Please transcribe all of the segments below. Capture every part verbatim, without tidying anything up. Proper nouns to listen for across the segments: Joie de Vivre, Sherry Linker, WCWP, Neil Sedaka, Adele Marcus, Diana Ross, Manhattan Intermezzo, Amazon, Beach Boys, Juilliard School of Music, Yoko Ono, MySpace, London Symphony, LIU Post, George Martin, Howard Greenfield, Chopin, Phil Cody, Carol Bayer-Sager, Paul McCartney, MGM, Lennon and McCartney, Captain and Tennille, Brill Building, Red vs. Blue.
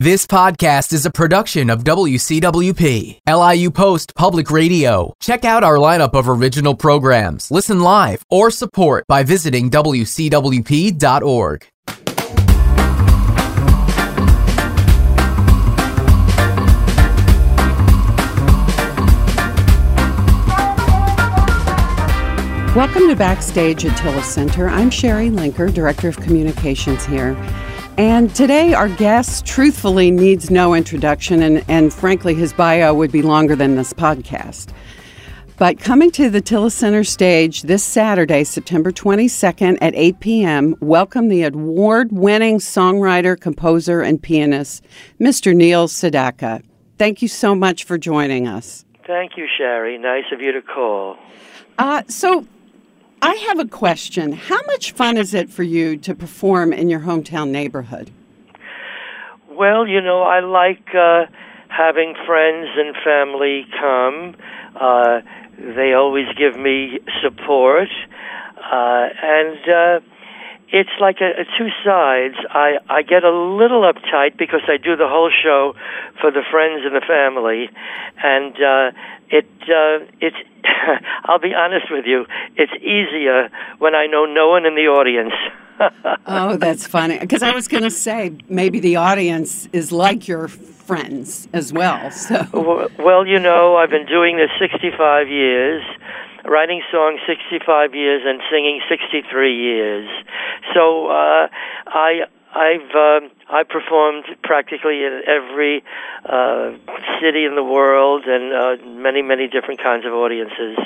This podcast is a production of W C W P, L I U Post Public Radio. Check out our lineup of original programs, listen live, or support by visiting W C W P dot org. Welcome to Backstage at Tilles Center. I'm Sherry Linker, Director of Communications here. And today our guest truthfully needs no introduction, and, and frankly his bio would be longer than this podcast. But coming to the Tilles Center stage this Saturday, September twenty-second at eight p.m., welcome the award-winning songwriter, composer, and pianist, Mister Neil Sedaka. Thank you so much for joining us. Thank you, Sherry. Nice of you to call. Uh, so... I have a question. How much fun is it for you to perform in your hometown neighborhood? Well, you know, I like uh, having friends and family come. Uh, they always give me support. Uh, and uh, it's like a, a two sides. I, I get a little uptight because I do the whole show for the friends and the family. And uh, it uh, it's... I'll be honest with you, it's easier when I know no one in the audience. Oh, that's funny. Because I was going to say, maybe the audience is like your friends as well. So, well, you know, I've been doing this sixty-five years, writing songs sixty-five years and singing sixty-three years. So uh, I... I've uh, I performed practically in every uh, city in the world and uh, many, many different kinds of audiences.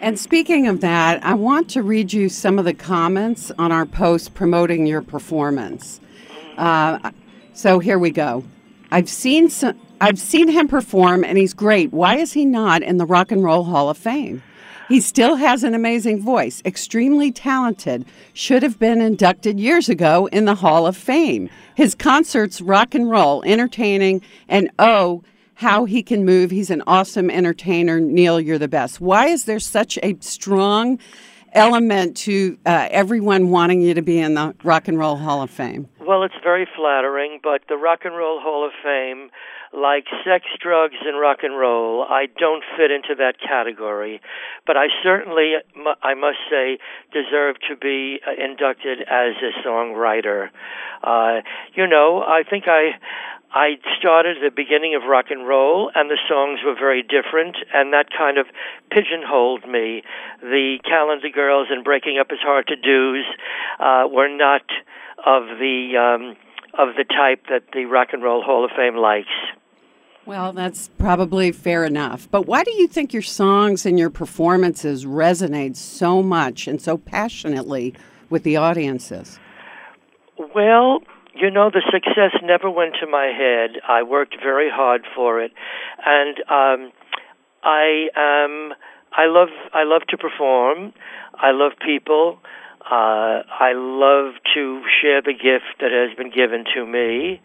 And speaking of that, I want to read you some of the comments on our post promoting your performance. Uh, so here we go. I've seen some, I've seen him perform, and he's great. Why is he not in the Rock and Roll Hall of Fame? He still has an amazing voice, extremely talented, should have been inducted years ago in the Hall of Fame. His concerts rock and roll, entertaining, and oh, how he can move. He's an awesome entertainer. Neil, you're the best. Why is there such a strong element to uh, everyone wanting you to be in the Rock and Roll Hall of Fame? Well, it's very flattering, but the Rock and Roll Hall of Fame, like sex, drugs, and rock and roll, I don't fit into that category. But I certainly, I must say, deserve to be inducted as a songwriter. Uh, you know, I think I... I started at the beginning of rock and roll, and the songs were very different, and that kind of pigeonholed me. The Calendar Girls and Breaking Up Is Hard to Do's uh, were not of the um, of the type that the Rock and Roll Hall of Fame likes. Well, that's probably fair enough. But why do you think your songs and your performances resonate so much and so passionately with the audiences? Well, you know, the success never went to my head. I worked very hard for it, and um, I um, I love I love to perform. I love people. Uh, I love to share the gift that has been given to me,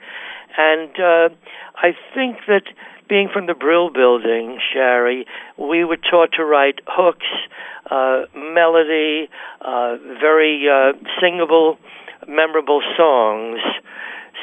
and uh, I think that being from the Brill Building, Sherry, we were taught to write hooks, uh, melody, uh, very uh, singable, memorable songs.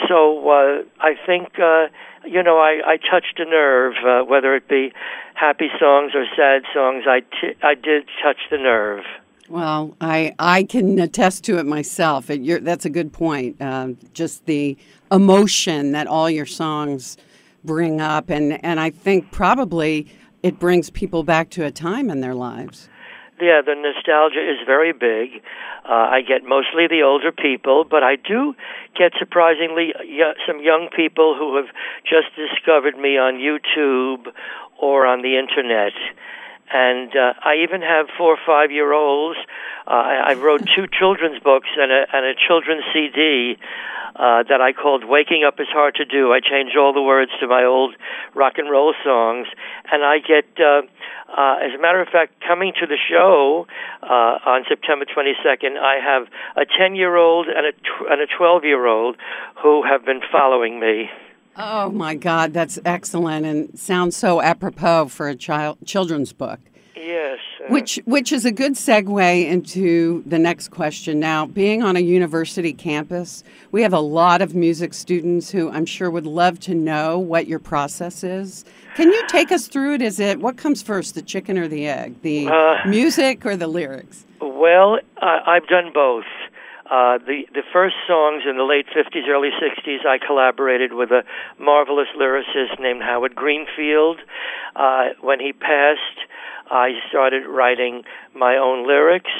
So uh, I think, uh, you know, I, I touched a nerve, uh, whether it be happy songs or sad songs, I, t- I did touch the nerve. Well, I I can attest to it myself. It, you're, that's a good point, uh, just the emotion that all your songs bring up, and, and I think probably it brings people back to a time in their lives. Yeah, the nostalgia is very big. Uh, I get mostly the older people, but I do get surprisingly y- some young people who have just discovered me on YouTube or on the Internet. And uh, I even have four or five-year-olds. Uh, I-, I wrote two children's books and a, and a children's C D uh, that I called Waking Up Is Hard to Do. I changed all the words to my old rock and roll songs, and I get... Uh, Uh, as a matter of fact, coming to the show uh, on September twenty-second, I have a ten-year-old and a tw- and a twelve-year-old who have been following me. Oh, my God, that's excellent and sounds so apropos for a child children's book. Yes. Uh, which which is a good segue into the next question. Now, being on a university campus, we have a lot of music students who I'm sure would love to know what your process is. Can you take us through it? Is it what comes first, the chicken or the egg, the uh, music or the lyrics? Well, uh, I've done both. Uh, the, the first songs in the late fifties, early sixties, I collaborated with a marvelous lyricist named Howard Greenfield. Uh, when he passed, I started writing my own lyrics,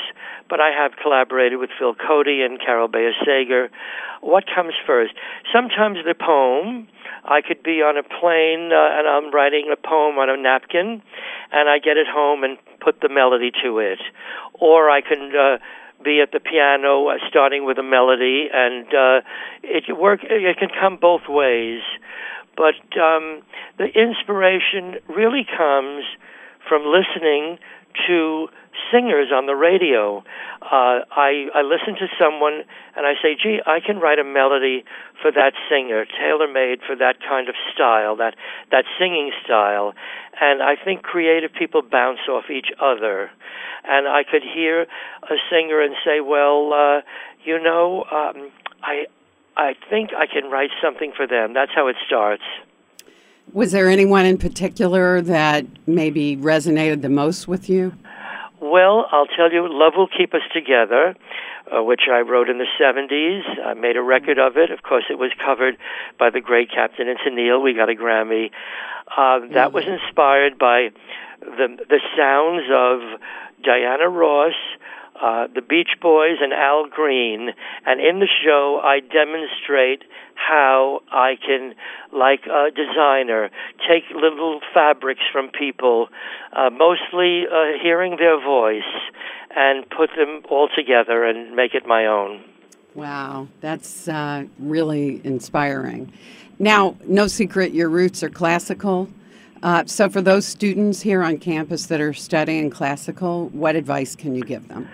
but I have collaborated with Phil Cody and Carol Bayer-Sager. What comes first? Sometimes the poem. I could be on a plane uh, and I'm writing a poem on a napkin, and I get it home and put the melody to it. Or I can... Uh, be at the piano, uh, starting with a melody, and uh, it can work. It can come both ways, but um, the inspiration really comes from listening to singers on the radio. Uh, I, I listen to someone and I say, gee, I can write a melody for that singer, tailor-made for that kind of style, that, that singing style. And I think creative people bounce off each other. And I could hear a singer and say, well, uh, you know, um, I, I think I can write something for them. That's how it starts. Was there anyone in particular that maybe resonated the most with you? Well, I'll tell you, Love Will Keep Us Together, uh, which I wrote in the seventies. I made a record of it. Of course, it was covered by the great Captain and Tennille. We got a Grammy. Uh, that mm-hmm. was inspired by the, the sounds of Diana Ross, uh, the Beach Boys, and Al Green. And in the show, I demonstrate how I can, like a designer, take little fabrics from people, uh, mostly uh, hearing their voice, and put them all together and make it my own. Wow, that's uh, really inspiring. Now, no secret, your roots are classical. Uh, so for those students here on campus that are studying classical, what advice can you give them?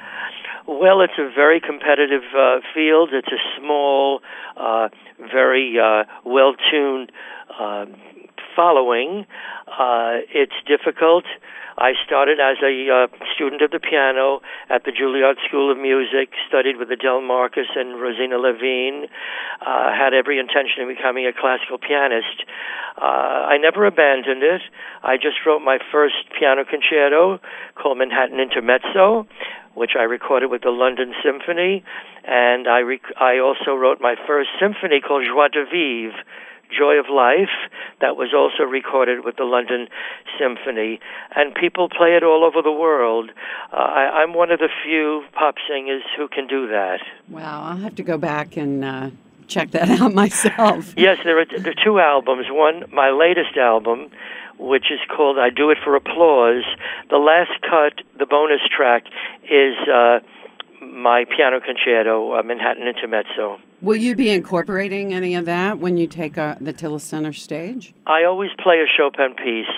Well, it's a very competitive uh, field. It's a small, uh, very uh, well-tuned uh, following. Uh, it's difficult. I started as a uh, student of the piano at the Juilliard School of Music, studied with Adele Marcus and Rosina Levine, uh, had every intention of becoming a classical pianist. Uh, I never abandoned it. I just wrote my first piano concerto called Manhattan Intermezzo, which I recorded with the London Symphony, and I, rec- I also wrote my first symphony called Joie de Vivre, Joy of Life, that was also recorded with the London Symphony, and people play it all over the world. Uh, I, I'm one of the few pop singers who can do that. Wow, I'll have to go back and uh, check that out myself. Yes, there are, there are two albums. One, my latest album, which is called I Do It for Applause. The last cut, the bonus track, is uh, my piano concerto, uh, Manhattan Intermezzo. Will you be incorporating any of that when you take uh, the Tilles Center stage? I always play a Chopin piece,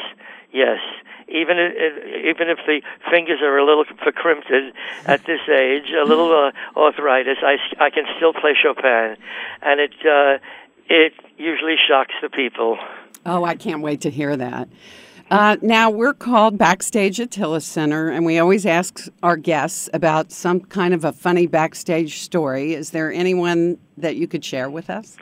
yes. Even if, even if the fingers are a little verkrimpted at this age, a little uh, arthritis, I, I can still play Chopin. And it uh, it usually shocks the people. Oh, I can't wait to hear that. Uh, now, we're called Backstage at Tilles Center, and we always ask our guests about some kind of a funny backstage story. Is there anyone that you could share with us?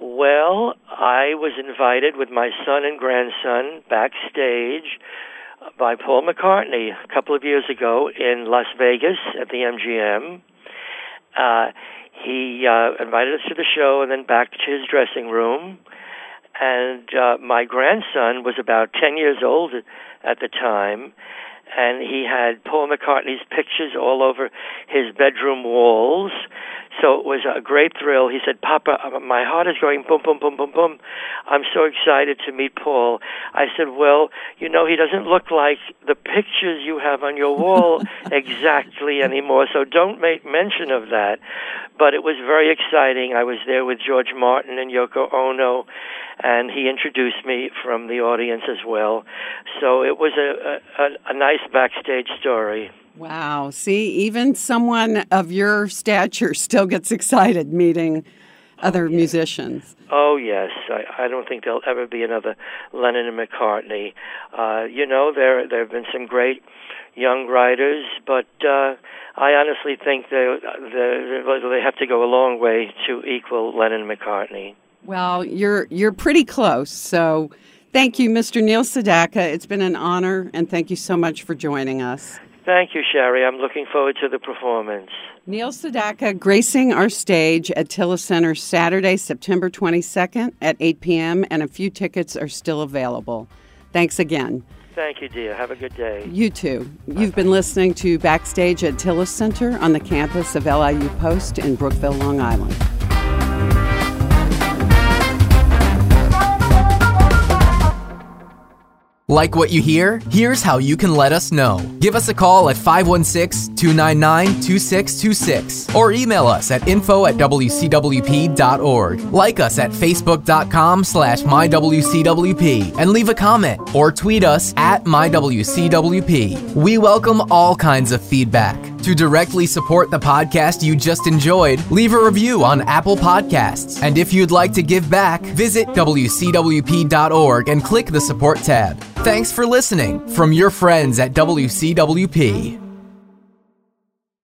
Well, I was invited with my son and grandson backstage by Paul McCartney a couple of years ago in Las Vegas at the M G M. Uh, he uh, invited us to the show and then back to his dressing room. And uh, my grandson was about ten years old at the time, and he had Paul McCartney's pictures all over his bedroom walls. So it was a great thrill. He said, Papa, my heart is going boom, boom, boom, boom, boom. I'm so excited to meet Paul. I said, well, you know, he doesn't look like the pictures you have on your wall exactly anymore, so don't make mention of that. But it was very exciting. I was there with George Martin and Yoko Ono, and he introduced me from the audience as well. So it was a, a, a nice backstage story. Wow. See, even someone of your stature still gets excited meeting other yes. musicians. Oh, yes. I, I don't think there'll ever be another Lennon and McCartney. Uh, you know, there there have been some great young writers, but uh, I honestly think they, they, they have to go a long way to equal Lennon and McCartney. Well, you're you're pretty close, so... Thank you, Mister Neil Sedaka. It's been an honor, and thank you so much for joining us. Thank you, Sherry. I'm looking forward to the performance. Neil Sedaka gracing our stage at Tilles Center Saturday, September twenty-second at eight p.m., and a few tickets are still available. Thanks again. Thank you, dear. Have a good day. You too. Bye-bye. You've been listening to Backstage at Tilles Center on the campus of L I U Post in Brookville, Long Island. Like what you hear? Here's how you can let us know. Give us a call at five one six, two nine nine, two six two six or email us at info at w c w p dot org. Like us at facebook dot com slash my w c w p and leave a comment or tweet us at my w c w p. We welcome all kinds of feedback. To directly support the podcast you just enjoyed, leave a review on Apple Podcasts. And if you'd like to give back, visit w c w p dot org and click the support tab. Thanks for listening from your friends at W C W P.